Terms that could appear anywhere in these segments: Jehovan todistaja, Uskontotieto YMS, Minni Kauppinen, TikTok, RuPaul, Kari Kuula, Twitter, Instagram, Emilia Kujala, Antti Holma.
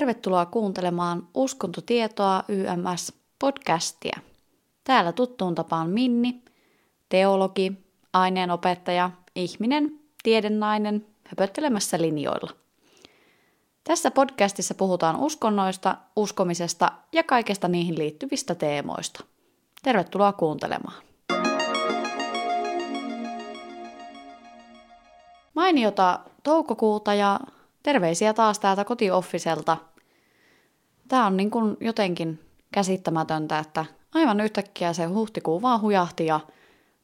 Tervetuloa kuuntelemaan Uskontotietoa YMS-podcastia. Täällä tuttuun tapaan Minni, teologi, aineenopettaja, ihminen, tiedennainen, höpöttelemässä linjoilla. Tässä podcastissa puhutaan uskonnoista, uskomisesta ja kaikesta niihin liittyvistä teemoista. Tervetuloa kuuntelemaan. Mainiota toukokuuta ja terveisiä taas täältä kotioffiselta. Tämä on niin kuin jotenkin käsittämätöntä, että aivan yhtäkkiä se huhtikuu vaan hujahti ja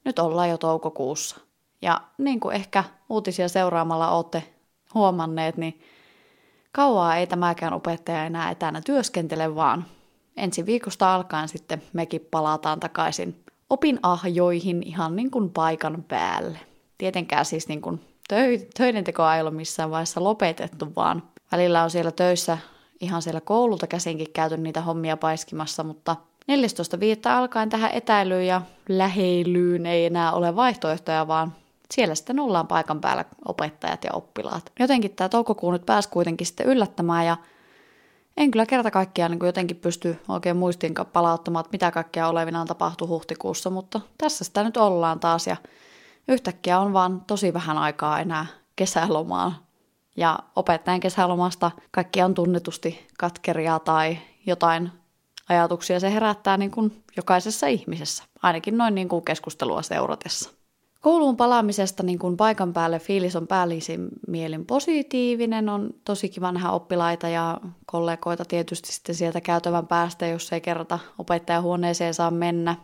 nyt ollaan jo toukokuussa. Ja niin kuin ehkä uutisia seuraamalla olette huomanneet, niin kauaa ei tämäkään opettaja enää etänä työskentele, vaan ensi viikosta alkaen sitten mekin palataan takaisin opinahjoihin ihan niin kuin paikan päälle. Tietenkään siis niin kuin töiden tekoa ei ole missään vaiheessa lopetettu, vaan välillä on siellä töissä ihan siellä koululta käsinkin käyty niitä hommia paiskimassa, mutta 14.5. alkaen tähän etäilyyn ja läheilyyn ei enää ole vaihtoehtoja, vaan siellä sitten ollaan paikan päällä opettajat ja oppilaat. Jotenkin tämä toukokuu nyt pääsi kuitenkin sitten yllättämään ja en kyllä kerta kaikkiaan niin jotenkin pysty oikein muistiinkaan palauttamaan, että mitä kaikkea olevinaan tapahtui huhtikuussa, mutta tässä sitä nyt ollaan taas ja yhtäkkiä on vaan tosi vähän aikaa enää kesälomaan ja opettajan kesälomasta kaikki on tunnetusti katkeria tai jotain ajatuksia se herättää niin kuin jokaisessa ihmisessä, ainakin noin niin kuin keskustelua seuratessa. Kouluun palaamisesta niin kuin paikan päälle fiilis on päällisin mielin positiivinen, on tosi kiva nähdä oppilaita ja kollegoita tietysti sitten sieltä käytävän päästä, jos ei kerta opettajahuoneeseen saa mennä,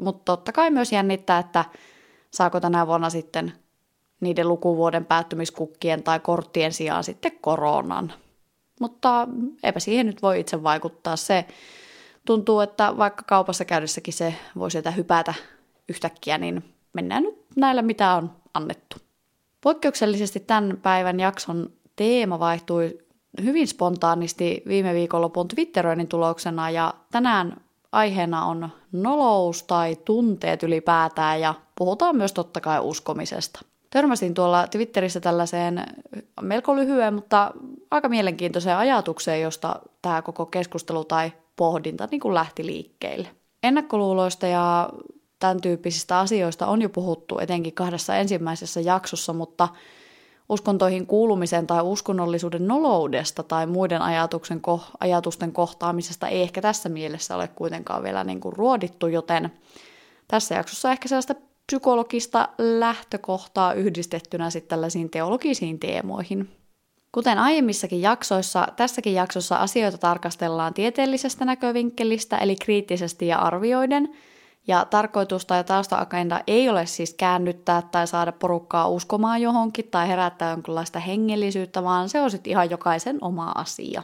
mutta totta kai myös jännittää, että saako tänä vuonna sitten niiden lukuvuoden päättymiskukkien tai korttien sijaan sitten koronan. Mutta eipä siihen nyt voi itse vaikuttaa. Se tuntuu, että vaikka kaupassa käydessäkin se voi sieltä hypätä yhtäkkiä, niin mennään nyt näillä, mitä on annettu. Poikkeuksellisesti tämän päivän jakson teema vaihtui hyvin spontaanisti viime viikonlopun twitteröinnin tuloksena, ja tänään aiheena on nolous tai tunteet ylipäätään ja puhutaan myös totta kai uskomisesta. Törmäsin tuolla Twitterissä tällaiseen melko lyhyen, mutta aika mielenkiintoiseen ajatukseen, josta tämä koko keskustelu tai pohdinta niin kuin lähti liikkeelle. Ennakkoluuloista ja tämän tyyppisistä asioista on jo puhuttu etenkin 2 ensimmäisessä jaksossa, mutta uskontoihin kuulumisen tai uskonnollisuuden noloudesta tai muiden ajatusten kohtaamisesta ei ehkä tässä mielessä ole kuitenkaan vielä niin kuin ruodittu, joten tässä jaksossa ehkä sellaista psykologista lähtökohtaa yhdistettynä sitten tällaisiin teologisiin teemoihin. Kuten aiemmissakin jaksoissa, tässäkin jaksossa asioita tarkastellaan tieteellisestä näkövinkkelistä, eli kriittisesti ja arvioiden, ja tarkoitusta ja tausta-agenda ei ole siis käännyttää tai saada porukkaa uskomaan johonkin tai herättää jonkinlaista hengellisyyttä, vaan se on sitten ihan jokaisen oma asia.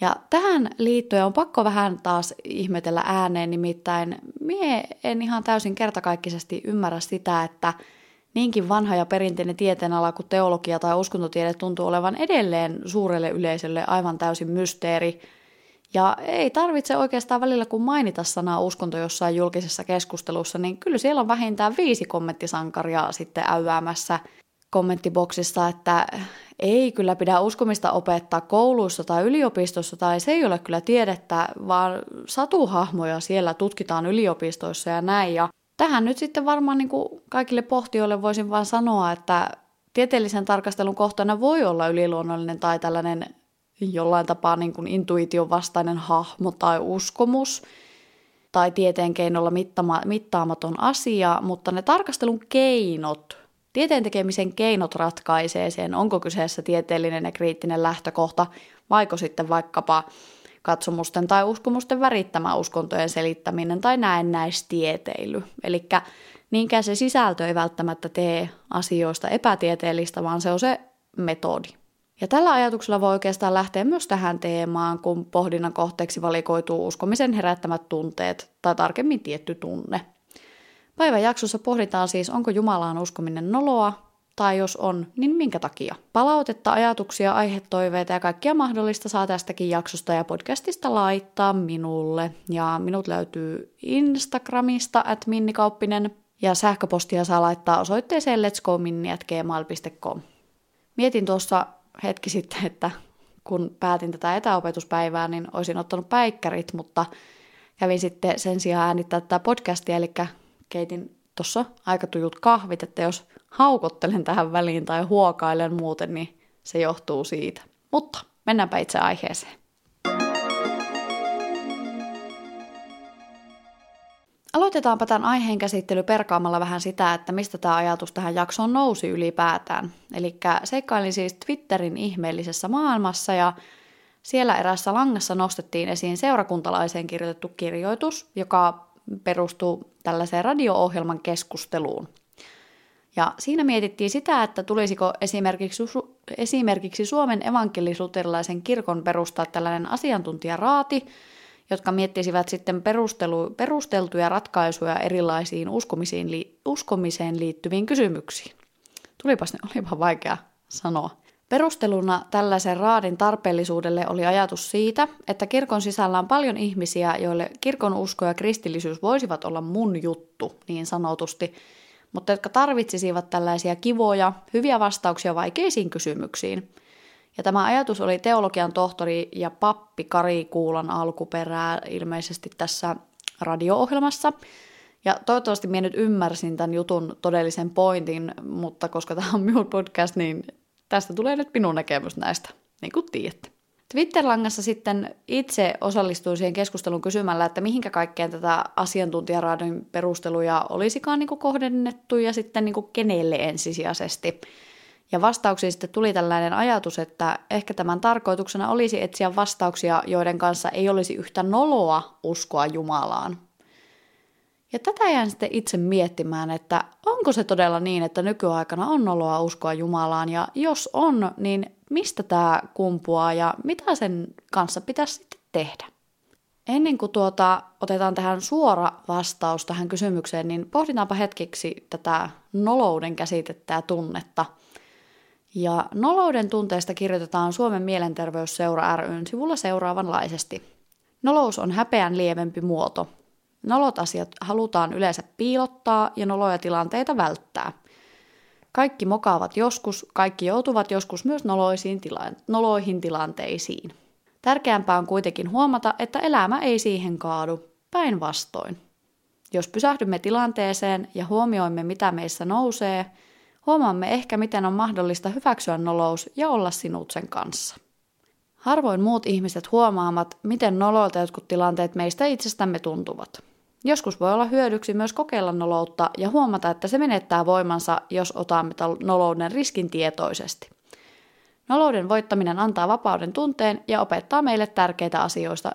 Ja tähän liittyen on pakko vähän taas ihmetellä ääneen, nimittäin mie en ihan täysin kertakaikkisesti ymmärrä sitä, että niinkin vanha ja perinteinen tieteenala kuin teologia tai uskontotiede tuntuu olevan edelleen suurelle yleisölle aivan täysin mysteeri. Ja ei tarvitse oikeastaan välillä, kun mainita sanaa uskonto jossain julkisessa keskustelussa, niin kyllä siellä on vähintään 5 kommenttisankaria sitten äyäämässä kommenttiboksissa, että ei kyllä pidä uskomista opettaa kouluissa tai yliopistossa, tai se ei ole kyllä tiedettä, vaan satuhahmoja siellä tutkitaan yliopistoissa ja näin. Ja tähän nyt sitten varmaan niin kuin kaikille pohtijoille voisin vaan sanoa, että tieteellisen tarkastelun kohtana voi olla yliluonnollinen tai tällainen jollain tapaa niin kuin intuition vastainen hahmo tai uskomus tai tieteen keinolla mittaamaton asia, mutta ne tarkastelun keinot, tieteen tekemisen keinot ratkaisee sen, onko kyseessä tieteellinen ja kriittinen lähtökohta, vaiko sitten vaikkapa katsomusten tai uskomusten värittämä uskontojen selittäminen tai näennäistieteily. Eli niinkään se sisältö ei välttämättä tee asioista epätieteellistä, vaan se on se metodi. Ja tällä ajatuksella voi oikeastaan lähteä myös tähän teemaan, kun pohdinnan kohteeksi valikoituu uskomisen herättämät tunteet tai tarkemmin tietty tunne. Päivän jaksossa pohditaan siis, onko Jumalaan uskominen noloa, tai jos on, niin minkä takia. Palautetta, ajatuksia, aihetoiveita ja kaikkia mahdollista saa tästäkin jaksosta ja podcastista laittaa minulle. Ja minut löytyy Instagramista @minnikauppinen ja sähköpostia saa laittaa osoitteeseen letsgominni@gmail.com. Mietin tuossa hetki sitten, että kun päätin tätä etäopetuspäivää, niin olisin ottanut päikkärit, mutta kävin sitten sen sijaan äänittää tätä podcastia, eli keitin tuossa aika tujut kahvit, että jos haukottelen tähän väliin tai huokailen muuten, niin se johtuu siitä. Mutta mennäänpä itse aiheeseen. Aloitetaanpa tämän aiheen käsittely perkaamalla vähän sitä, että mistä tämä ajatus tähän jaksoon nousi ylipäätään. Eli seikkailin siis Twitterin ihmeellisessä maailmassa ja siellä erässä langassa nostettiin esiin seurakuntalaiseen kirjoitettu kirjoitus, joka perustuu tällaiseen radio-ohjelman keskusteluun. Ja siinä mietittiin sitä, että tulisiko esimerkiksi Suomen evankelisluterilaisen kirkon perustaa tällainen asiantuntijaraati, jotka miettisivät sitten perusteltuja ratkaisuja erilaisiin uskomiseen liittyviin kysymyksiin. Olipa vaikea sanoa. Perusteluna tällaisen raadin tarpeellisuudelle oli ajatus siitä, että kirkon sisällä on paljon ihmisiä, joille kirkon usko ja kristillisyys voisivat olla mun juttu, niin sanotusti, mutta jotka tarvitsisivat tällaisia kivoja, hyviä vastauksia vaikeisiin kysymyksiin. Ja tämä ajatus oli teologian tohtori ja pappi Kari Kuulan alkuperää ilmeisesti tässä radio-ohjelmassa. Ja toivottavasti minä nyt ymmärsin tämän jutun todellisen pointin, mutta koska tämä on minun podcast, niin tästä tulee nyt minun näkemys näistä, niin kuin tiedätte. Twitter-langassa sitten itse osallistuin siihen keskusteluun kysymällä, että mihinkä kaikkeen tätä asiantuntijaraadin perusteluja olisikaan niin kuin kohdennettu ja sitten niin kuin kenelle ensisijaisesti. Ja vastauksiin sitten tuli tällainen ajatus, että ehkä tämän tarkoituksena olisi etsiä vastauksia, joiden kanssa ei olisi yhtä noloa uskoa Jumalaan. Ja tätä jään sitten itse miettimään, että onko se todella niin, että nykyaikana on noloa uskoa Jumalaan, ja jos on, niin mistä tämä kumpuaa ja mitä sen kanssa pitäisi sitten tehdä? Ennen kuin otetaan tähän suora vastaus tähän kysymykseen, niin pohditaanpa hetkeksi tätä nolouden käsitettä ja tunnetta. Ja nolouden tunteesta kirjoitetaan Suomen mielenterveysseura ry:n sivulla seuraavanlaisesti. Nolous on häpeän lievempi muoto. Nolot asiat halutaan yleensä piilottaa ja noloja tilanteita välttää. Kaikki mokaavat joskus, kaikki joutuvat joskus myös noloihin tilanteisiin. Tärkeämpää on kuitenkin huomata, että elämä ei siihen kaadu, päinvastoin. Jos pysähdymme tilanteeseen ja huomioimme, mitä meissä nousee, huomaamme ehkä, miten on mahdollista hyväksyä nolous ja olla sinutsen kanssa. Harvoin muut ihmiset huomaavat, miten noloilta jotkut tilanteet meistä itsestämme tuntuvat. Joskus voi olla hyödyksi myös kokeilla noloutta ja huomata, että se menettää voimansa, jos otamme nolouden riskin tietoisesti. Nolouden voittaminen antaa vapauden tunteen ja opettaa meille tärkeitä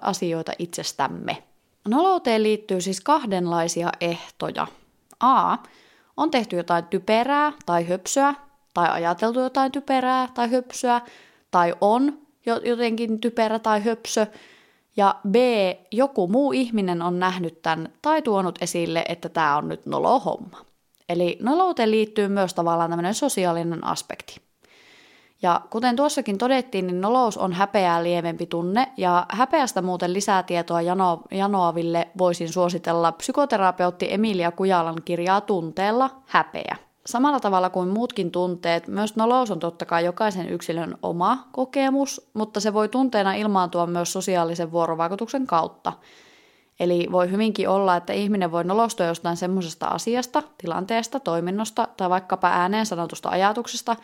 asioita itsestämme. Nolouteen liittyy siis kahdenlaisia ehtoja. A. On tehty jotain typerää tai höpsöä, tai ajateltu jotain typerää tai höpsöä, tai on jotenkin typerä tai höpsö. Ja B. Joku muu ihminen on nähnyt tämän tai tuonut esille, että tämä on nyt nolohomma. Eli nolouteen liittyy myös tavallaan tämmöinen sosiaalinen aspekti. Ja kuten tuossakin todettiin, niin nolous on häpeää lievempi tunne, ja häpeästä muuten lisätietoa janoaville voisin suositella psykoterapeutti Emilia Kujalan kirjaa Tunteella häpeä. Samalla tavalla kuin muutkin tunteet, myös nolous on totta kai jokaisen yksilön oma kokemus, mutta se voi tunteena ilmaantua myös sosiaalisen vuorovaikutuksen kautta. Eli voi hyvinkin olla, että ihminen voi nolostua jostain semmoisesta asiasta, tilanteesta, toiminnosta tai vaikkapa ääneen sanotusta ajatuksesta,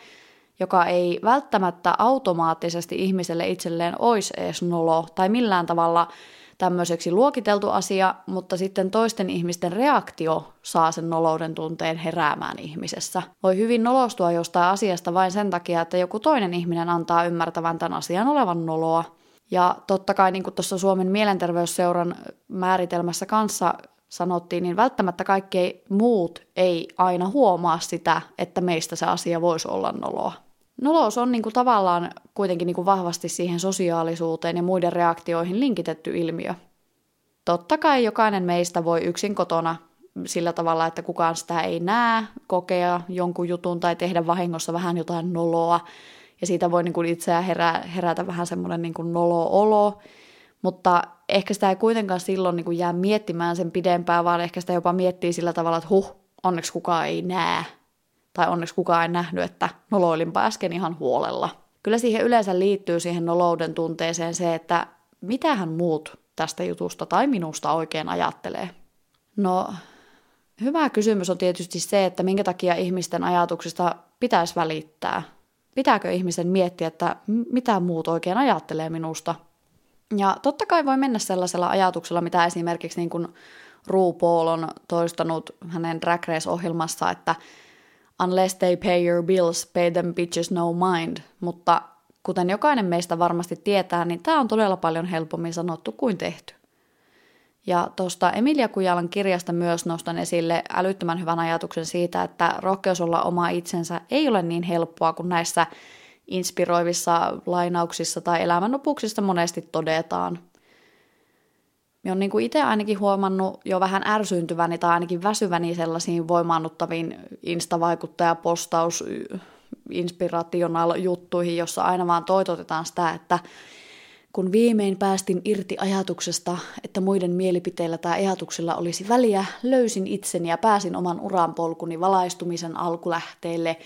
joka ei välttämättä automaattisesti ihmiselle itselleen olisi edes nolo tai millään tavalla tämmöiseksi luokiteltu asia, mutta sitten toisten ihmisten reaktio saa sen nolouden tunteen heräämään ihmisessä. Voi hyvin nolostua jostain asiasta vain sen takia, että joku toinen ihminen antaa ymmärtävän tämän asian olevan noloa. Ja totta kai niin kuin tuossa Suomen mielenterveysseuran määritelmässä kanssa sanottiin, niin välttämättä kaikki muut ei aina huomaa sitä, että meistä se asia voisi olla noloa. Nolous on niinku tavallaan kuitenkin niinku vahvasti siihen sosiaalisuuteen ja muiden reaktioihin linkitetty ilmiö. Totta kai jokainen meistä voi yksin kotona sillä tavalla, että kukaan sitä ei näe, kokea jonkun jutun tai tehdä vahingossa vähän jotain noloa. Ja siitä voi niinku itseään herätä vähän semmoinen niinku nolo-olo. Mutta ehkä sitä ei kuitenkaan silloin niinku jää miettimään sen pidempään, vaan ehkä sitä jopa miettii sillä tavalla, että onneksi kukaan ei näe. Tai onneksi kukaan ei nähnyt, että noloilinpa äsken ihan huolella. kyllä siihen yleensä liittyy siihen nolouden tunteeseen se, että mitähän muut tästä jutusta tai minusta oikein ajattelee. No, hyvä kysymys on tietysti se, että minkä takia ihmisten ajatuksista pitäisi välittää. Pitääkö ihmisen miettiä, että mitä muut oikein ajattelee minusta? Ja totta kai voi mennä sellaisella ajatuksella, mitä esimerkiksi niin kuin RuPaul on toistanut hänen Drag Race-ohjelmassa, että unless they pay your bills, pay them bitches no mind. Mutta kuten jokainen meistä varmasti tietää, niin tämä on todella paljon helpommin sanottu kuin tehty. Ja tuosta Emilia Kujalan kirjasta myös nostan esille älyttömän hyvän ajatuksen siitä, että rohkeus olla oma itsensä ei ole niin helppoa kuin näissä inspiroivissa lainauksissa tai elämänopuksissa monesti todetaan. Minä olen niin itse ainakin huomannut jo vähän ärsyntyväni tai ainakin väsyväni sellaisiin voimaannuttaviin instavaikuttajapostaus-inspirational-juttuihin, jossa aina vaan toitotetaan sitä, että kun viimein päästin irti ajatuksesta, että muiden mielipiteillä tai ajatuksilla olisi väliä, löysin itseni ja pääsin oman uranpolkuni valaistumisen alkulähteelle.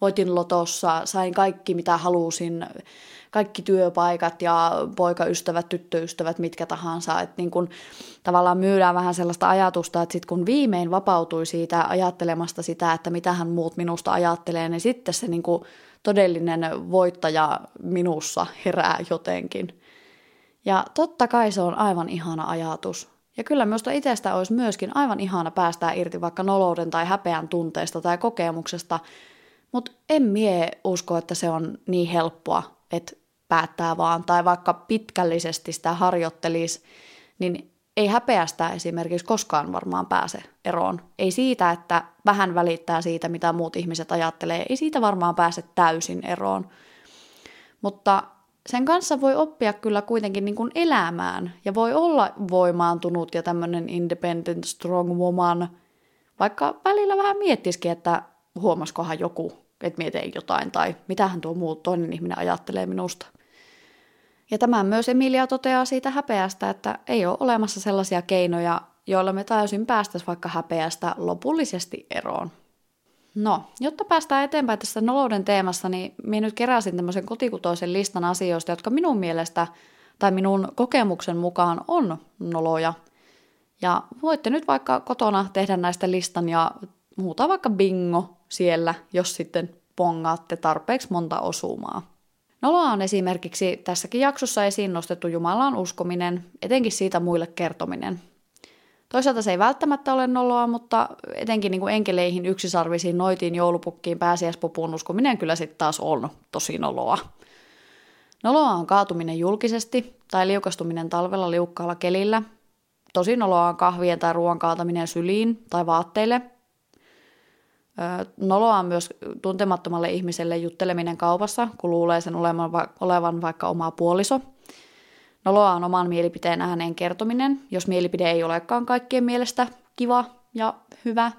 Voitin lotossa, sain kaikki mitä halusin, kaikki työpaikat ja poikaystävät, tyttöystävät, mitkä tahansa. Että niin kun tavallaan myydään vähän sellaista ajatusta, että sit kun viimein vapautui siitä ajattelemasta sitä, että mitähän muut minusta ajattelee, niin sitten se niin kun todellinen voittaja minussa herää jotenkin. Ja totta kai se on aivan ihana ajatus. Ja kyllä minusta itsestä olisi myöskin aivan ihana päästää irti vaikka nolouden tai häpeän tunteesta tai kokemuksesta, mutta en mie usko, että se on niin helppoa, että päättää vaan, tai vaikka pitkällisesti sitä harjoittelisi, niin ei häpeästä esimerkiksi koskaan varmaan pääse eroon. Ei siitä, että vähän välittää siitä, mitä muut ihmiset ajattelee, ei siitä varmaan pääse täysin eroon. Mutta sen kanssa voi oppia kyllä kuitenkin niin kuin elämään, ja voi olla voimaantunut ja tämmöinen independent strong woman, vaikka välillä vähän miettisikin, että huomasikohan joku, että mietin jotain, tai mitähän tuo muu toinen ihminen ajattelee minusta. Ja tämän myös Emilia toteaa siitä häpeästä, että ei ole olemassa sellaisia keinoja, joilla me täysin päästäisiin vaikka häpeästä lopullisesti eroon. No, jotta päästään eteenpäin tässä nolouden teemassa, niin minä nyt keräsin tämmöisen kotikutoisen listan asioista, jotka minun mielestä tai minun kokemuksen mukaan on noloja. Ja voitte nyt vaikka kotona tehdä näistä listan ja muuta vaikka bingo siellä, jos sitten pongaatte tarpeeksi monta osumaa. Noloa on esimerkiksi tässäkin jaksossa esiin nostettu Jumalaan uskominen, etenkin siitä muille kertominen. Toisaalta se ei välttämättä ole noloa, mutta etenkin niin kuin enkeleihin, yksisarvisiin, noitiin, joulupukkiin, pääsiäispupuun uskominen kyllä sitten taas on tosi noloa. Noloa on kaatuminen julkisesti tai liukastuminen talvella liukkaalla kelillä. Tosi noloa on kahvien tai ruoan kaataminen syliin tai vaatteille. Noloa on myös tuntemattomalle ihmiselle jutteleminen kaupassa, kun luulee sen olevan vaikka oma puoliso. Noloa on oman mielipiteen ääneen kertominen, jos mielipide ei olekaan kaikkien mielestä kiva ja hyvä.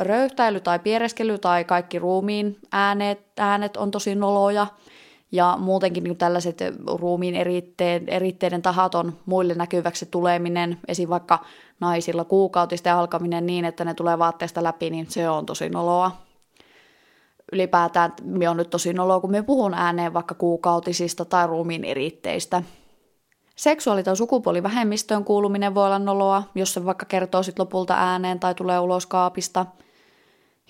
Röyhtäily tai piereskely tai kaikki ruumiin äänet on tosi noloja. Ja muutenkin niin tällaiset ruumiin eritteiden tahaton muille näkyväksi tuleminen, esim. Vaikka naisilla kuukautisten alkaminen niin, että ne tulee vaatteesta läpi, niin se on tosi noloa. Ylipäätään minä on nyt tosi noloa, kun minä puhun ääneen vaikka kuukautisista tai ruumiin eritteistä. Seksuaali- tai sukupuolivähemmistöön kuuluminen voi olla noloa, jos se vaikka kertoo sit lopulta ääneen tai tulee ulos kaapista.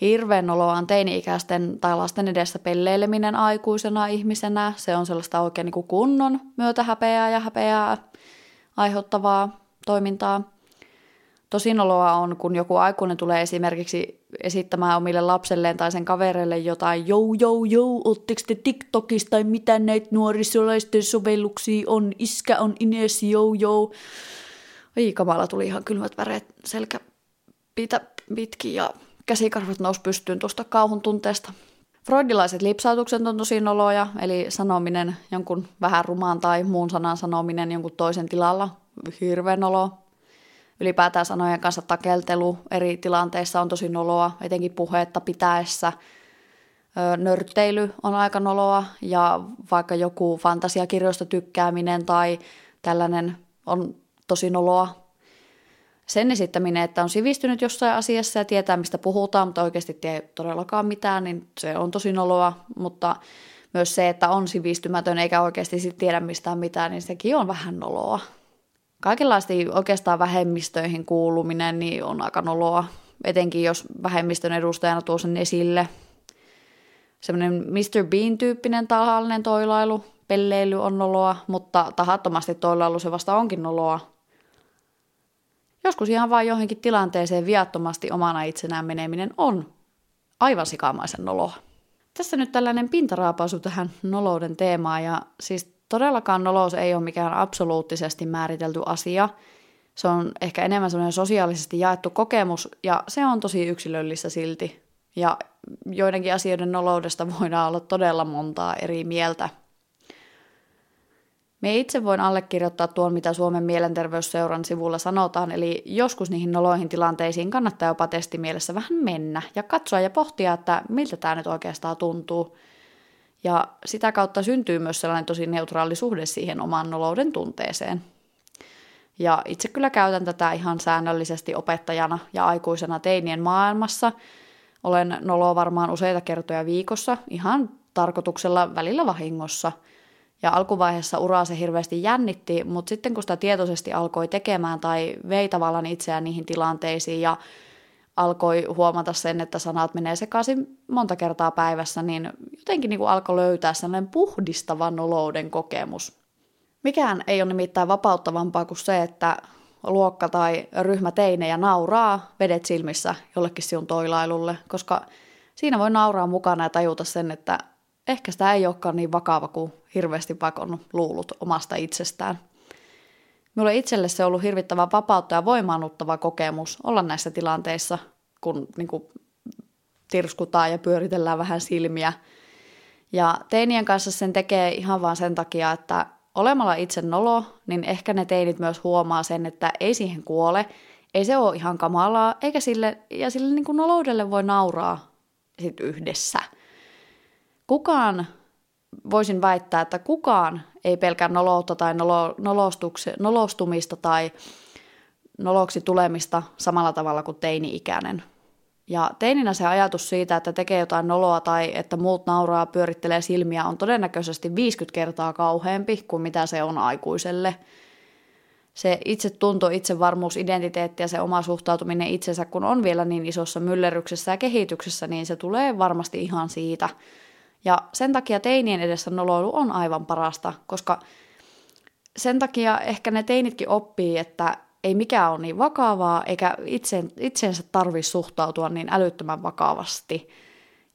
Hirveän noloa on teini-ikäisten tai lasten edessä pelleileminen aikuisena ihmisenä. Se on sellaista oikein niin kuin kunnon myötähäpeää ja häpeää aiheuttavaa toimintaa. Tosi noloa on, kun joku aikuinen tulee esimerkiksi esittämään omille lapselleen tai sen kavereille jotain jou, ootteko te TikTokista tai mitä näitä nuorisolaisten sovelluksia on, iskä on Ines, jou. Ai kamala, tuli ihan kylmät väreet selkäpitä pitkin ja käsikarvat nousi pystyyn tuosta kauhun tunteesta. Freudilaiset lipsautukset on tosi noloja, eli sanominen jonkun vähän rumaan tai muun sanan sanominen jonkun toisen tilalla, hirveän olo. Ylipäätään sanojen kanssa takeltelu eri tilanteissa on tosi noloa, etenkin puhetta pitäessä. Nörtteily on aika noloa, ja vaikka joku fantasiakirjoista tykkääminen tai tällainen on tosi noloa. Sen esittäminen, että on sivistynyt jossain asiassa ja tietää, mistä puhutaan, mutta oikeasti ei todellakaan mitään, niin se on tosi noloa. Mutta myös se, että on sivistymätön eikä oikeasti sit tiedä mistään mitään, niin sekin on vähän noloa. Kaikenlaisesti oikeastaan vähemmistöihin kuuluminen niin on aika noloa, etenkin jos vähemmistön edustajana tuo sen esille. Semmoinen Mr. Bean-tyyppinen tahallinen toilailu, pelleily on noloa, mutta tahattomasti toilailu se vasta onkin noloa. Joskus ihan vain johonkin tilanteeseen viattomasti omana itsenään meneminen on aivan sikamaisen noloa. Tässä nyt tällainen pintaraapaisu tähän nolouden teemaan, ja siis todellakaan nolous ei ole mikään absoluuttisesti määritelty asia. Se on ehkä enemmän semmoinen sosiaalisesti jaettu kokemus, ja se on tosi yksilöllistä silti. Ja joidenkin asioiden noloudesta voidaan olla todella montaa eri mieltä. Me itse voin allekirjoittaa tuon, mitä Suomen mielenterveysseuran sivulla sanotaan, eli joskus niihin noloihin tilanteisiin kannattaa jopa testimielessä vähän mennä ja katsoa ja pohtia, että miltä tämä nyt oikeastaan tuntuu. Ja sitä kautta syntyy myös sellainen tosi neutraali suhde siihen oman nolouden tunteeseen. Ja itse kyllä käytän tätä ihan säännöllisesti opettajana ja aikuisena teinien maailmassa. Olen noloa varmaan useita kertoja viikossa, ihan tarkoituksella välillä vahingossa. Ja alkuvaiheessa uraa se hirveästi jännitti, mutta sitten kun sitä tietoisesti alkoi tekemään tai vei tavallaan itseään niihin tilanteisiin ja alkoi huomata sen, että sanat menee sekaisin monta kertaa päivässä, niin jotenkin niin kuin alkoi löytää sellainen puhdistava nolouden kokemus. Mikään ei ole nimittäin vapauttavampaa kuin se, että luokka tai ryhmä teinejä nauraa vedet silmissä jollekin sinun toilailulle, koska siinä voi nauraa mukana ja tajuta sen, että ehkä sitä ei olekaan niin vakava kuin hirveästi pakon luulut omasta itsestään. Minulle itselle se on ollut hirvittävän vapautta ja voimaannuttava kokemus olla näissä tilanteissa, kun niin kuin tirskutaan ja pyöritellään vähän silmiä. Ja teinien kanssa sen tekee ihan vaan sen takia, että olemalla itse nolo, niin ehkä ne teinit myös huomaa sen, että ei siihen kuole, ei se ole ihan kamalaa, eikä sille niin kuin noloudelle voi nauraa sit yhdessä. Voisin väittää, että kukaan ei pelkää noloutta tai nolostumista tai noloksi tulemista samalla tavalla kuin teini-ikäinen. Ja teininä se ajatus siitä, että tekee jotain noloa tai että muut nauraa, pyörittelee silmiä, on todennäköisesti 50 kertaa kauheampi kuin mitä se on aikuiselle. Se itsetunto, itsevarmuus, identiteetti ja se oma suhtautuminen itsensä, kun on vielä niin isossa myllerryksessä ja kehityksessä, niin se tulee varmasti ihan siitä. Ja sen takia teinien edessä noloilu on aivan parasta, koska sen takia ehkä ne teinitkin oppii, että ei mikään ole niin vakavaa, eikä itseensä tarvitse suhtautua niin älyttömän vakavasti.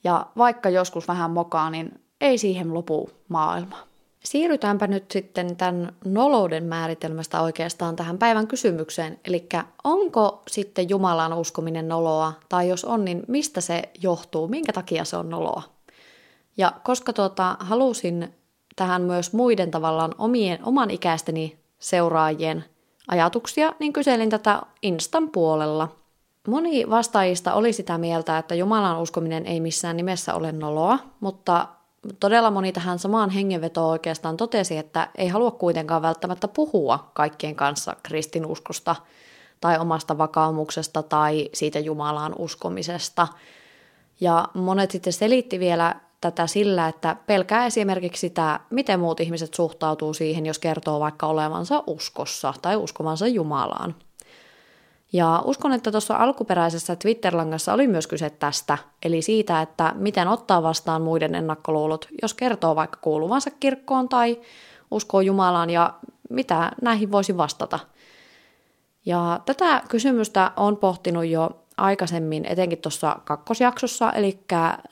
Ja vaikka joskus vähän mokaa, niin ei siihen lopu maailma. Siirrytäänpä nyt sitten tämän nolouden määritelmästä oikeastaan tähän päivän kysymykseen. Eli onko sitten Jumalan uskominen noloa, tai jos on, niin mistä se johtuu, minkä takia se on noloa? Ja koska halusin tähän myös muiden tavallaan oman ikäisteni seuraajien ajatuksia, niin kyselin tätä Instan puolella. Moni vastaajista oli sitä mieltä, että Jumalan uskominen ei missään nimessä ole noloa, mutta todella moni tähän samaan hengenvetoon oikeastaan totesi, että ei halua kuitenkaan välttämättä puhua kaikkien kanssa kristinuskosta tai omasta vakaumuksesta tai siitä Jumalaan uskomisesta. Ja monet sitten selitti vielä tätä sillä, että pelkää esimerkiksi sitä, miten muut ihmiset suhtautuu siihen, jos kertoo vaikka olevansa uskossa tai uskovansa Jumalaan. Ja uskon, että tuossa alkuperäisessä Twitter-langassa oli myös kyse tästä, eli siitä, että miten ottaa vastaan muiden ennakkoluulot, jos kertoo vaikka kuuluvansa kirkkoon tai uskoo Jumalaan, ja mitä näihin voisi vastata. Ja tätä kysymystä on pohtinut jo aikaisemmin, etenkin tuossa kakkosjaksossa, eli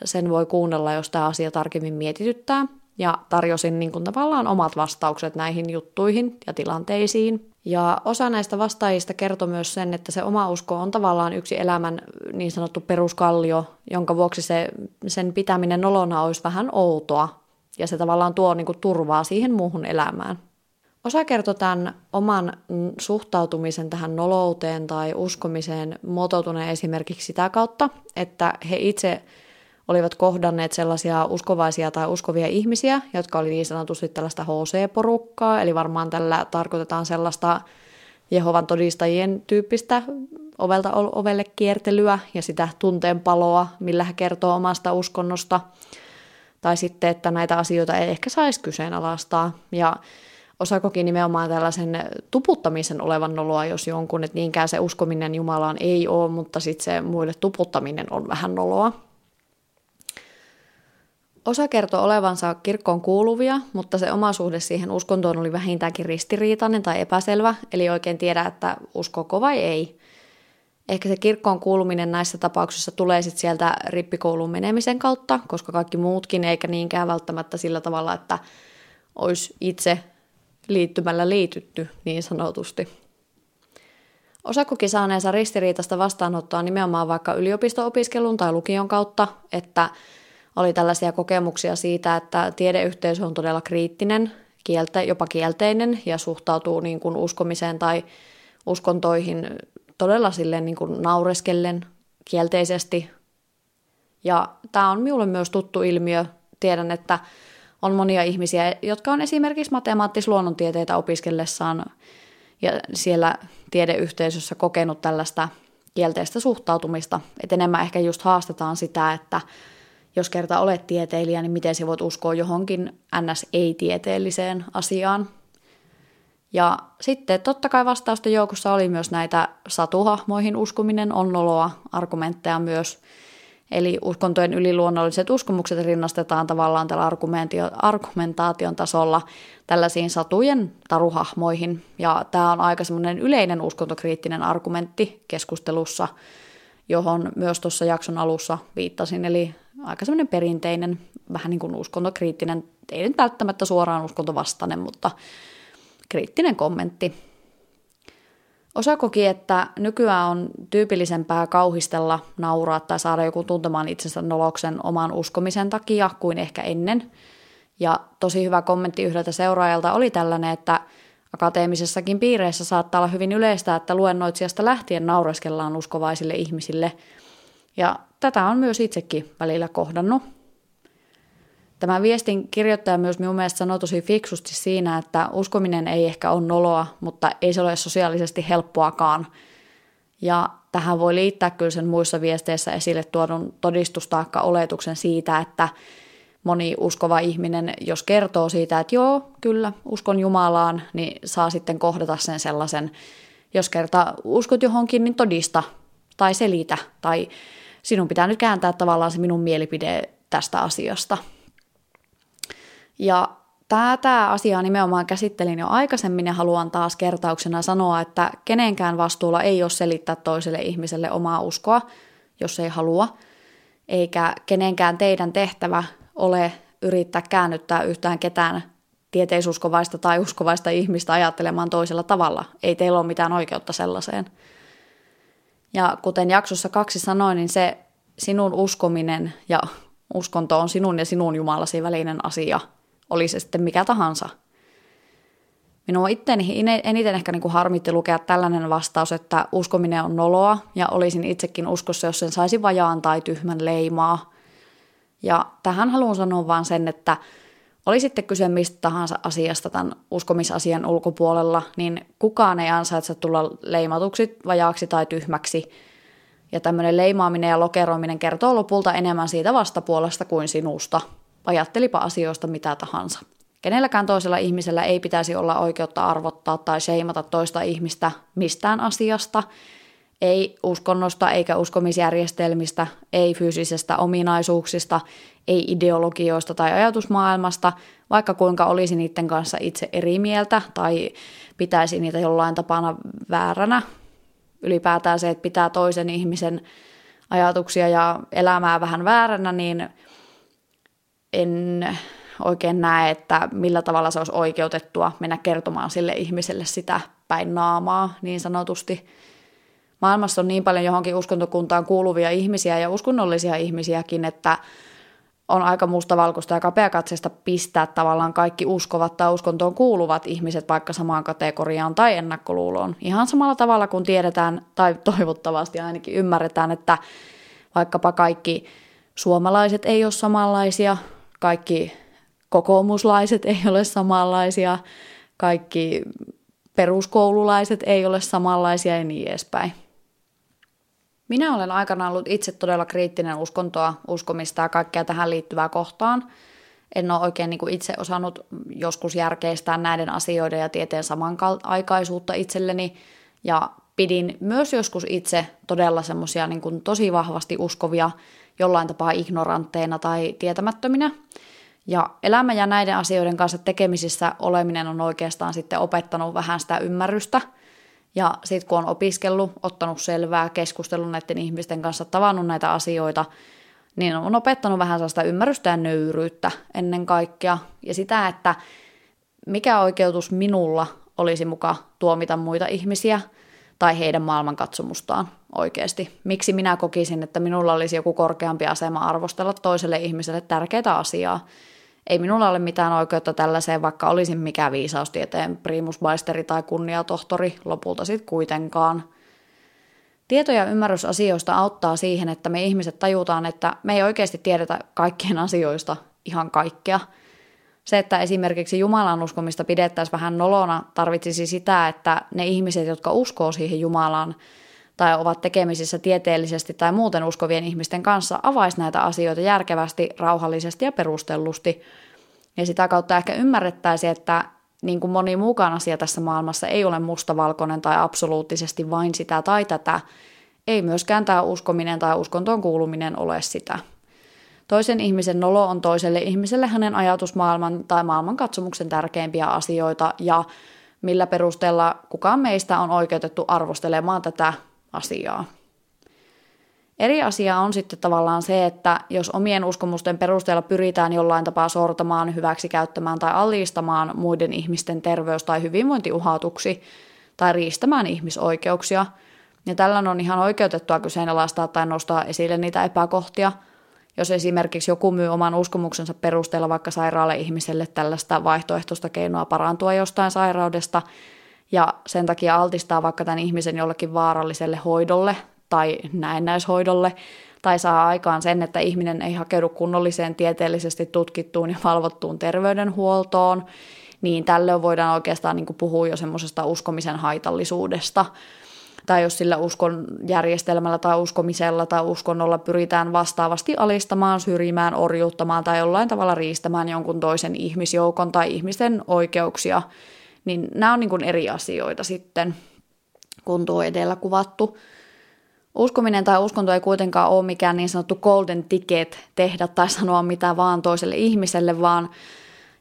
sen voi kuunnella, jos tämä asia tarkemmin mietityttää, ja tarjosin niin kuin tavallaan omat vastaukset näihin juttuihin ja tilanteisiin. Ja osa näistä vastaajista kertoi myös sen, että se oma usko on tavallaan yksi elämän niin sanottu peruskallio, jonka vuoksi sen pitäminen nolona olisi vähän outoa, ja se tavallaan tuo niin kuin turvaa siihen muuhun elämään. Osa kertoi tämän oman suhtautumisen tähän nolouteen tai uskomiseen muotoutuneen esimerkiksi sitä kautta, että he itse olivat kohdanneet sellaisia uskovaisia tai uskovia ihmisiä, jotka oli niin sanotusti tällaista HC-porukkaa, eli varmaan tällä tarkoitetaan sellaista Jehovan todistajien tyyppistä ovelta ovelle kiertelyä ja sitä tunteen paloa, millä he kertoo omasta uskonnosta. Tai sitten, että näitä asioita ei ehkä saisi kyseenalaistaa. Ja osa koki nimenomaan tällaisen tuputtamisen olevan noloa, jos jonkun, että niinkään se uskominen Jumalaan ei ole, mutta sitten se muille tuputtaminen on vähän noloa. Osa kertoi olevansa kirkkoon kuuluvia, mutta se oma suhde siihen uskontoon oli vähintäänkin ristiriitainen tai epäselvä, eli oikein tiedä, että uskoko vai ei. Ehkä se kirkkoon kuuluminen näissä tapauksissa tulee sitten sieltä rippikouluun menemisen kautta, koska kaikki muutkin, eikä niinkään välttämättä sillä tavalla, että olisi itse liittymällä liitytty niin sanotusti. Osa koki saaneensa ristiriitaista vastaanottoa nimenomaan vaikka yliopisto-opiskelun tai lukion kautta, että oli tällaisia kokemuksia siitä, että tiedeyhteisö on todella kriittinen, jopa kielteinen ja suhtautuu niin kuin uskomiseen tai uskontoihin todella silleen niin kuin naureskellen kielteisesti. Ja tämä on minulle myös tuttu ilmiö. Tiedän, että on monia ihmisiä, jotka on esimerkiksi matemaattis-luonnontieteitä opiskellessaan ja siellä tiedeyhteisössä kokenut tällaista kielteistä suhtautumista. Et enemmän ehkä just haastetaan sitä, että jos kerta olet tieteilijä, niin miten sä voit uskoa johonkin ns-ei-tieteelliseen asiaan. Ja sitten totta kai vastausten joukossa oli myös näitä satuhahmoihin uskominen on noloa argumentteja myös. Eli uskontojen yliluonnolliset uskomukset rinnastetaan tavallaan tällä argumentaation tasolla tällaisiin satujen taruhahmoihin. Ja tämä on aika semmoinen yleinen uskontokriittinen argumentti keskustelussa, johon myös tuossa jakson alussa viittasin. Eli aika semmoinen perinteinen, vähän niin kuin uskontokriittinen, ei nyt välttämättä suoraan uskontovastainen, mutta kriittinen kommentti. Osa koki, että nykyään on tyypillisempää kauhistella, nauraa tai saada joku tuntemaan itsensä noloksen oman uskomisen takia kuin ehkä ennen. Ja tosi hyvä kommentti yhdeltä seuraajalta oli tällainen, että akateemisessakin piireissä saattaa olla hyvin yleistä, että luennoitsijasta lähtien naureskellaan uskovaisille ihmisille. Ja tätä on myös itsekin välillä kohdannut. Tämän viestin kirjoittaja myös minun mielestä sanoi tosi fiksusti siinä, että uskominen ei ehkä ole noloa, mutta ei se ole sosiaalisesti helppoakaan. Ja tähän voi liittää kyllä sen muissa viesteissä esille tuodun todistustaakka-oletuksen siitä, että moni uskova ihminen, jos kertoo siitä, että joo, kyllä, uskon Jumalaan, niin saa sitten kohdata sen sellaisen, jos kerta uskot johonkin, niin todista tai selitä tai sinun pitää nyt kääntää tavallaan se minun mielipide tästä asiasta. Ja tätä asiaa nimenomaan käsittelin jo aikaisemmin ja haluan taas kertauksena sanoa, että kenenkään vastuulla ei ole selittää toiselle ihmiselle omaa uskoa, jos ei halua, eikä kenenkään teidän tehtävä ole yrittää käännyttää yhtään ketään tieteisuskovaista tai uskovaista ihmistä ajattelemaan toisella tavalla. Ei teillä ole mitään oikeutta sellaiseen. Ja kuten jaksossa 2 sanoin, niin se sinun uskominen ja uskonto on sinun ja sinun Jumalasi välinen asia, oli se sitten mikä tahansa. Minua itseäni eniten ehkä niin kuin harmitti lukea tällainen vastaus, että uskominen on noloa ja olisin itsekin uskossa, jos sen saisi vajaan tai tyhmän leimaa. Ja tähän haluan sanoa vaan sen, että oli sitten kyse mistä tahansa asiasta tämän uskomisasian ulkopuolella, niin kukaan ei ansaitse tulla leimatuksi, vajaaksi tai tyhmäksi. Ja tämmöinen leimaaminen ja lokeroiminen kertoo lopulta enemmän siitä vastapuolesta kuin sinusta. Ajattelipa asioista mitä tahansa. Kenelläkään toisella ihmisellä ei pitäisi olla oikeutta arvottaa tai seimata toista ihmistä mistään asiasta, ei uskonnosta eikä uskomisjärjestelmistä, ei fyysisistä ominaisuuksista, ei ideologioista tai ajatusmaailmasta, vaikka kuinka olisi niiden kanssa itse eri mieltä tai pitäisi niitä jollain tapana vääränä. Ylipäätään se, että pitää toisen ihmisen ajatuksia ja elämää vähän vääränä, niin en oikein näe, että millä tavalla se olisi oikeutettua mennä kertomaan sille ihmiselle sitä päin naamaa niin sanotusti. Maailmassa on niin paljon johonkin uskontokuntaan kuuluvia ihmisiä ja uskonnollisia ihmisiäkin, että on aika mustavalkoista ja kapeakatseista pistää tavallaan kaikki uskovat tai uskontoon kuuluvat ihmiset vaikka samaan kategoriaan tai ennakkoluuloon. Ihan samalla tavalla kun tiedetään tai toivottavasti ainakin ymmärretään, että vaikkapa kaikki suomalaiset ei ole samanlaisia, kaikki kokoomuslaiset ei ole samanlaisia, kaikki peruskoululaiset ei ole samanlaisia ja niin edespäin. Minä olen aikanaan ollut itse todella kriittinen uskontoa, uskomista ja kaikkea tähän liittyvää kohtaan. En ole oikein niin kuin itse osannut joskus järkeistää näiden asioiden ja tieteen samanaikaisuutta itselleni. Ja pidin myös joskus itse todella semmoisia niin kuin tosi vahvasti uskovia jollain tapaa ignorantteina tai tietämättöminä. Ja elämä ja näiden asioiden kanssa tekemisissä oleminen on oikeastaan sitten opettanut vähän sitä ymmärrystä. Ja sitten kun on opiskellut, ottanut selvää, keskustellut näiden ihmisten kanssa, tavannut näitä asioita, niin on opettanut vähän sellaista ymmärrystä ja nöyryyttä ennen kaikkea. Ja sitä, että mikä oikeutus minulla olisi muka tuomita muita ihmisiä tai heidän maailmankatsomustaan oikeasti. Miksi minä kokisin, että minulla olisi joku korkeampi asema arvostella toiselle ihmiselle tärkeää asiaa? Ei minulla ole mitään oikeutta tällaiseen, vaikka olisin mikä viisaustieteen primusmaisteri tai kunniatohtori lopulta sitten kuitenkaan. Tieto ja ymmärrys asioista auttaa siihen, että me ihmiset tajutaan, että me ei oikeasti tiedetä kaikkien asioista ihan kaikkea. Se, että esimerkiksi Jumalan uskomista pidettäisiin vähän nolona, tarvitsisi sitä, että ne ihmiset, jotka uskoo siihen Jumalaan tai ovat tekemisissä tieteellisesti tai muuten uskovien ihmisten kanssa, avaisi näitä asioita järkevästi, rauhallisesti ja perustellusti. Ja sitä kautta ehkä ymmärrettäisiin, että niin kuin moni muukaan asia tässä maailmassa ei ole mustavalkoinen tai absoluuttisesti vain sitä tai tätä, ei myöskään tämä uskominen tai uskontoon kuuluminen ole sitä. Toisen ihmisen nolo on toiselle ihmiselle hänen ajatusmaailman tai maailmankatsomuksen tärkeimpiä asioita ja millä perusteella kukaan meistä on oikeutettu arvostelemaan tätä asiaa. Eri asia on sitten tavallaan se, että jos omien uskomusten perusteella pyritään jollain tapaa sortamaan, hyväksikäyttämään tai alistamaan muiden ihmisten terveys- tai hyvinvointiuhatuksi tai riistämään ihmisoikeuksia, ja tällöin on ihan oikeutettua kyseenalaistaa tai nostaa esille niitä epäkohtia. Jos esimerkiksi joku myy oman uskomuksensa perusteella vaikka sairaalle ihmiselle tällaista vaihtoehtoista keinoa parantua jostain sairaudesta ja sen takia altistaa vaikka tämän ihmisen jollekin vaaralliselle hoidolle tai näennäishoidolle tai saa aikaan sen, että ihminen ei hakeudu kunnolliseen tieteellisesti tutkittuun ja valvottuun terveydenhuoltoon, niin tällöin voidaan oikeastaan niin kuin puhua jo semmoisesta uskomisen haitallisuudesta. Tai jos sillä uskonjärjestelmällä tai uskomisella tai uskonnolla pyritään vastaavasti alistamaan, syrjimään, orjuuttamaan tai jollain tavalla riistämään jonkun toisen ihmisjoukon tai ihmisten oikeuksia, niin nämä on niin kuin eri asioita sitten, kun tuo edellä kuvattu. Uskominen tai uskonto ei kuitenkaan ole mikään niin sanottu golden ticket tehdä tai sanoa mitä vaan toiselle ihmiselle, vaan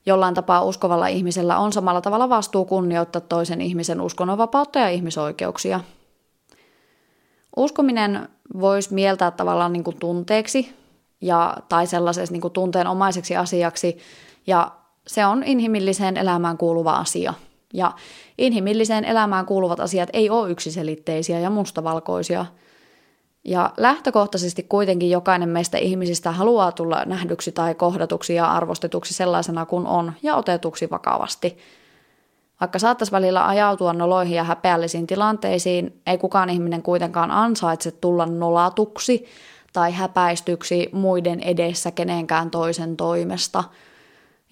jollain tapaa uskovalla ihmisellä on samalla tavalla vastuu kunnioittaa toisen ihmisen uskonnonvapautta ja ihmisoikeuksia. Uskominen voisi mieltää tavallaan niin kuin tunteeksi tai sellaiseksi niin kuin tunteenomaiseksi asiaksi, ja se on inhimilliseen elämään kuuluva asia. Ja inhimilliseen elämään kuuluvat asiat ei ole yksiselitteisiä ja mustavalkoisia. Ja lähtökohtaisesti kuitenkin jokainen meistä ihmisistä haluaa tulla nähdyksi tai kohdatuksi ja arvostetuksi sellaisena kuin on ja otetuksi vakavasti. Vaikka saattaisi välillä ajautua noloihin ja häpeällisiin tilanteisiin, ei kukaan ihminen kuitenkaan ansaitse tulla nolatuksi tai häpäistyksi muiden edessä kenenkään toisen toimesta.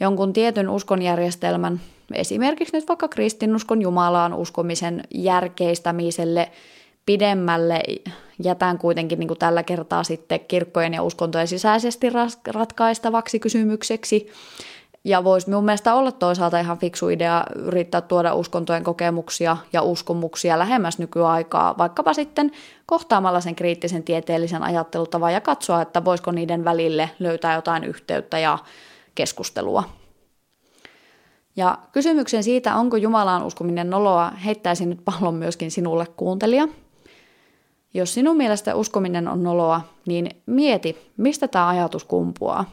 Jonkun tietyn uskonjärjestelmän, esimerkiksi nyt vaikka kristinuskon Jumalaan uskomisen järkeistämiselle pidemmälle jätän kuitenkin niin kuin tällä kertaa sitten kirkkojen ja uskontojen sisäisesti ratkaistavaksi kysymykseksi. Ja voisi minun mielestä olla toisaalta ihan fiksu idea yrittää tuoda uskontojen kokemuksia ja uskomuksia lähemmäs nykyaikaa, vaikkapa sitten kohtaamalla sen kriittisen tieteellisen ajattelutavan ja katsoa, että voisiko niiden välille löytää jotain yhteyttä ja keskustelua. Ja kysymyksen siitä, onko Jumalaan uskominen noloa, heittäisin nyt pallon myöskin sinulle, kuuntelija. Jos sinun mielestä uskominen on noloa, niin mieti, mistä tämä ajatus kumpuaa.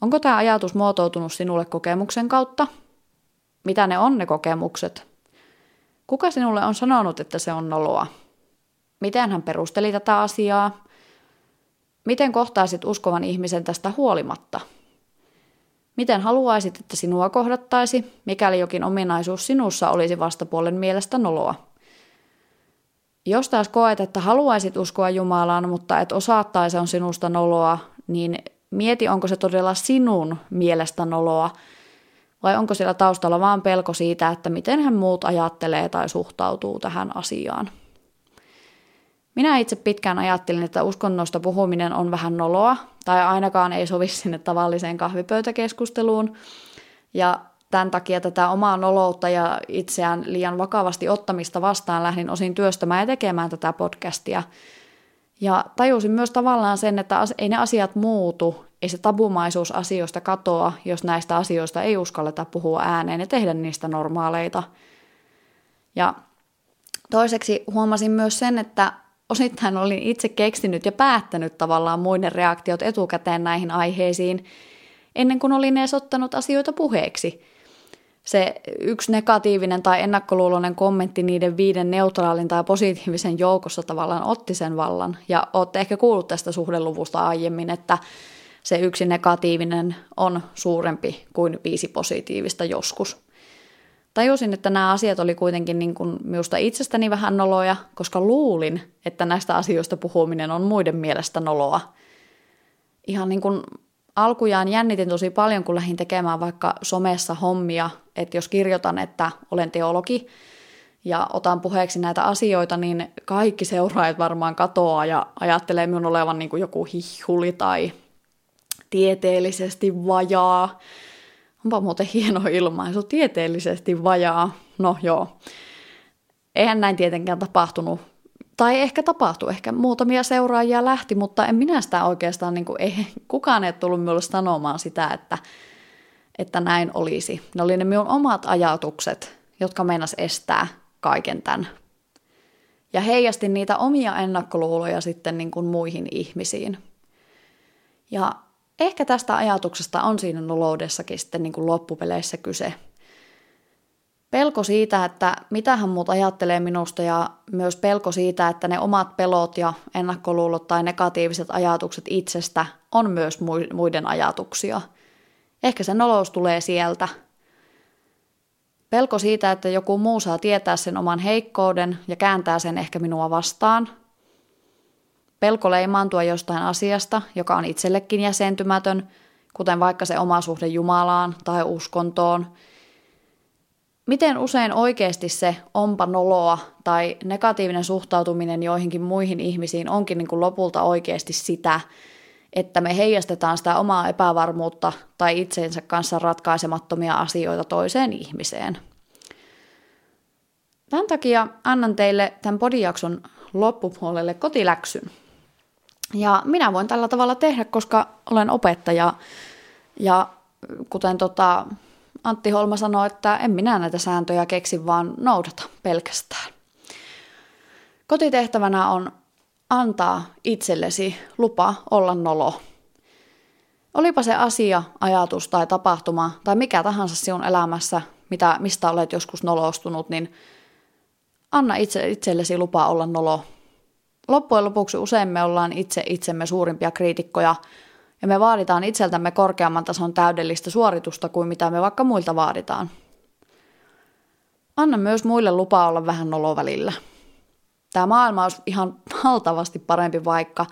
Onko tämä ajatus muotoutunut sinulle kokemuksen kautta? Mitä ne on ne kokemukset? Kuka sinulle on sanonut, että se on noloa? Miten hän perusteli tätä asiaa? Miten kohtaisit uskovan ihmisen tästä huolimatta? Miten haluaisit, että sinua kohdattaisi, mikäli jokin ominaisuus sinussa olisi vastapuolen mielestä noloa? Jos taas koet, että haluaisit uskoa Jumalaan, mutta et osaa tai se on sinusta noloa, niin mieti, onko se todella sinun mielestä noloa, vai onko siellä taustalla vaan pelko siitä, että miten hän muut ajattelee tai suhtautuu tähän asiaan. Minä itse pitkään ajattelin, että uskonnosta puhuminen on vähän noloa, tai ainakaan ei sovi sinne tavalliseen kahvipöytäkeskusteluun. Ja tämän takia tätä omaa noloutta ja itseään liian vakavasti ottamista vastaan lähdin osin työstämään ja tekemään tätä podcastia. Ja tajusin myös tavallaan sen, että ei ne asiat muutu, ei se tabumaisuus asioista katoa, jos näistä asioista ei uskalleta puhua ääneen ja tehdä niistä normaaleita. Ja toiseksi huomasin myös sen, että osittain olin itse keksinyt ja päättänyt tavallaan muiden reaktiot etukäteen näihin aiheisiin, ennen kuin olin edes ottanut asioita puheeksi. Se yksi negatiivinen tai ennakkoluuloinen kommentti niiden 5 neutraalin tai positiivisen joukossa tavallaan otti sen vallan. Ja olette ehkä kuullut tästä suhdeluvusta aiemmin, että se yksi negatiivinen on suurempi kuin 5 positiivista joskus. Tajusin, että nämä asiat oli kuitenkin niin kuin minusta itsestäni vähän noloja, koska luulin, että näistä asioista puhuminen on muiden mielestä noloa. Ihan niin kuin alkujaan jännitin tosi paljon, kun lähdin tekemään vaikka somessa hommia, että jos kirjoitan, että olen teologi ja otan puheeksi näitä asioita, niin kaikki seuraajat varmaan katoaa ja ajattelee minun olevan niin kuin joku hihuli tai tieteellisesti vajaa. Onpa muuten hieno ilmaisu, tieteellisesti vajaa. No joo, eihän näin tietenkään tapahtunut. Tai ehkä tapahtui, ehkä muutamia seuraajia lähti, mutta en minä sitä oikeastaan, niin kuin, ei kukaan ei tullut minulle sanomaan sitä, että näin olisi. Ne oli ne minun omat ajatukset, jotka meinas estää kaiken tämän. Ja heijasti niitä omia ennakkoluuloja sitten niin kuin muihin ihmisiin. Ja ehkä tästä ajatuksesta on siinä noloudessakin sitten niin kuin loppupeleissä kyse. Pelko siitä, että mitähän muut ajattelee minusta ja myös pelko siitä, että ne omat pelot ja ennakkoluulot tai negatiiviset ajatukset itsestä on myös muiden ajatuksia. Ehkä se nolous tulee sieltä. Pelko siitä, että joku muu saa tietää sen oman heikkouden ja kääntää sen ehkä minua vastaan. Pelko leimaantua jostain asiasta, joka on itsellekin jäsentymätön, kuten vaikka se oma suhde Jumalaan tai uskontoon. Miten usein oikeasti se onpa noloa tai negatiivinen suhtautuminen joihinkin muihin ihmisiin onkin niin kuin lopulta oikeasti sitä, että me heijastetaan sitä omaa epävarmuutta tai itsensä kanssa ratkaisemattomia asioita toiseen ihmiseen. Tämän takia annan teille tämän podijakson loppupuolelle kotiläksyn. Ja minä voin tällä tavalla tehdä, koska olen opettaja ja kuten Antti Holma sanoi, että en minä näitä sääntöjä keksi, vaan noudata pelkästään. Kotitehtävänä on antaa itsellesi lupa olla nolo. Olipa se asia, ajatus tai tapahtuma tai mikä tahansa sinun elämässä, mistä olet joskus nolostunut, niin anna itsellesi lupa olla nolo. Loppujen lopuksi usein me ollaan itse itsemme suurimpia kriitikkoja, ja me vaaditaan itseltämme korkeamman tason täydellistä suoritusta kuin mitä me vaikka muilta vaaditaan. Anna myös muille lupa olla vähän nolo välillä. Tämä maailma olisi ihan valtavasti parempi vaikka,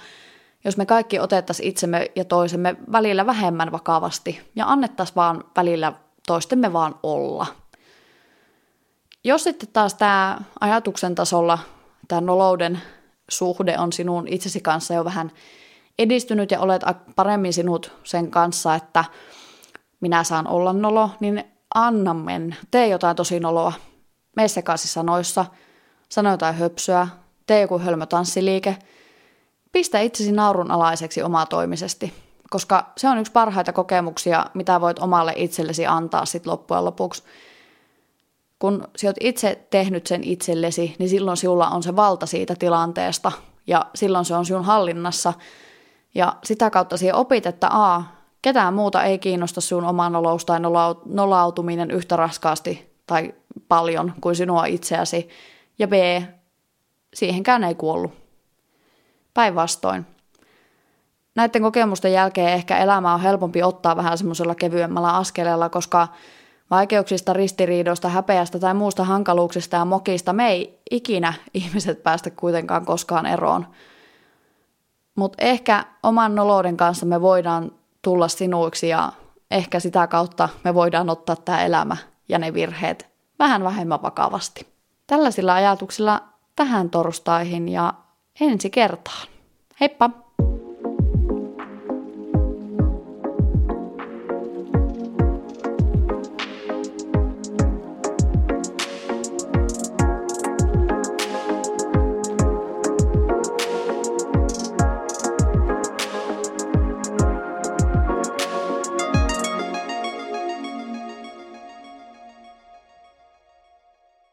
jos me kaikki otettaisiin itsemme ja toisemme välillä vähemmän vakavasti ja annettaisiin vaan välillä toistemme vaan olla. Jos sitten taas tämä ajatuksen tasolla, tämä nolouden suhde on sinun itsesi kanssa jo vähän edistynyt ja olet paremmin sinut sen kanssa, että minä saan olla nolo, niin anna mennä. Tee jotain tosi noloa. Mene sekaisin sanoissa, sano jotain höpsöä, tee joku hölmötanssiliike. Pistä itsesi naurunalaiseksi omatoimisesti, koska se on yksi parhaita kokemuksia, mitä voit omalle itsellesi antaa sit loppujen lopuksi. Kun sinä olet itse tehnyt sen itsellesi, niin silloin sinulla on se valta siitä tilanteesta ja silloin se on sinun hallinnassa. Ja sitä kautta siihen opit, että ketään muuta ei kiinnosta sinun oma nolous tai nolautuminen yhtä raskaasti tai paljon kuin sinua itseäsi. Ja B, siihenkään ei kuollut. Päinvastoin. Näiden kokemusten jälkeen ehkä elämä on helpompi ottaa vähän semmoisella kevyemmällä askeleella, koska vaikeuksista, ristiriidoista, häpeästä tai muusta hankaluuksista ja mokista me ei ikinä ihmiset päästä kuitenkaan koskaan eroon. Mutta ehkä oman nolouden kanssa me voidaan tulla sinuiksi ja ehkä sitä kautta me voidaan ottaa tämä elämä ja ne virheet vähän vähemmän vakavasti. Tällaisilla ajatuksilla tähän torstaihin ja ensi kertaan. Heippa!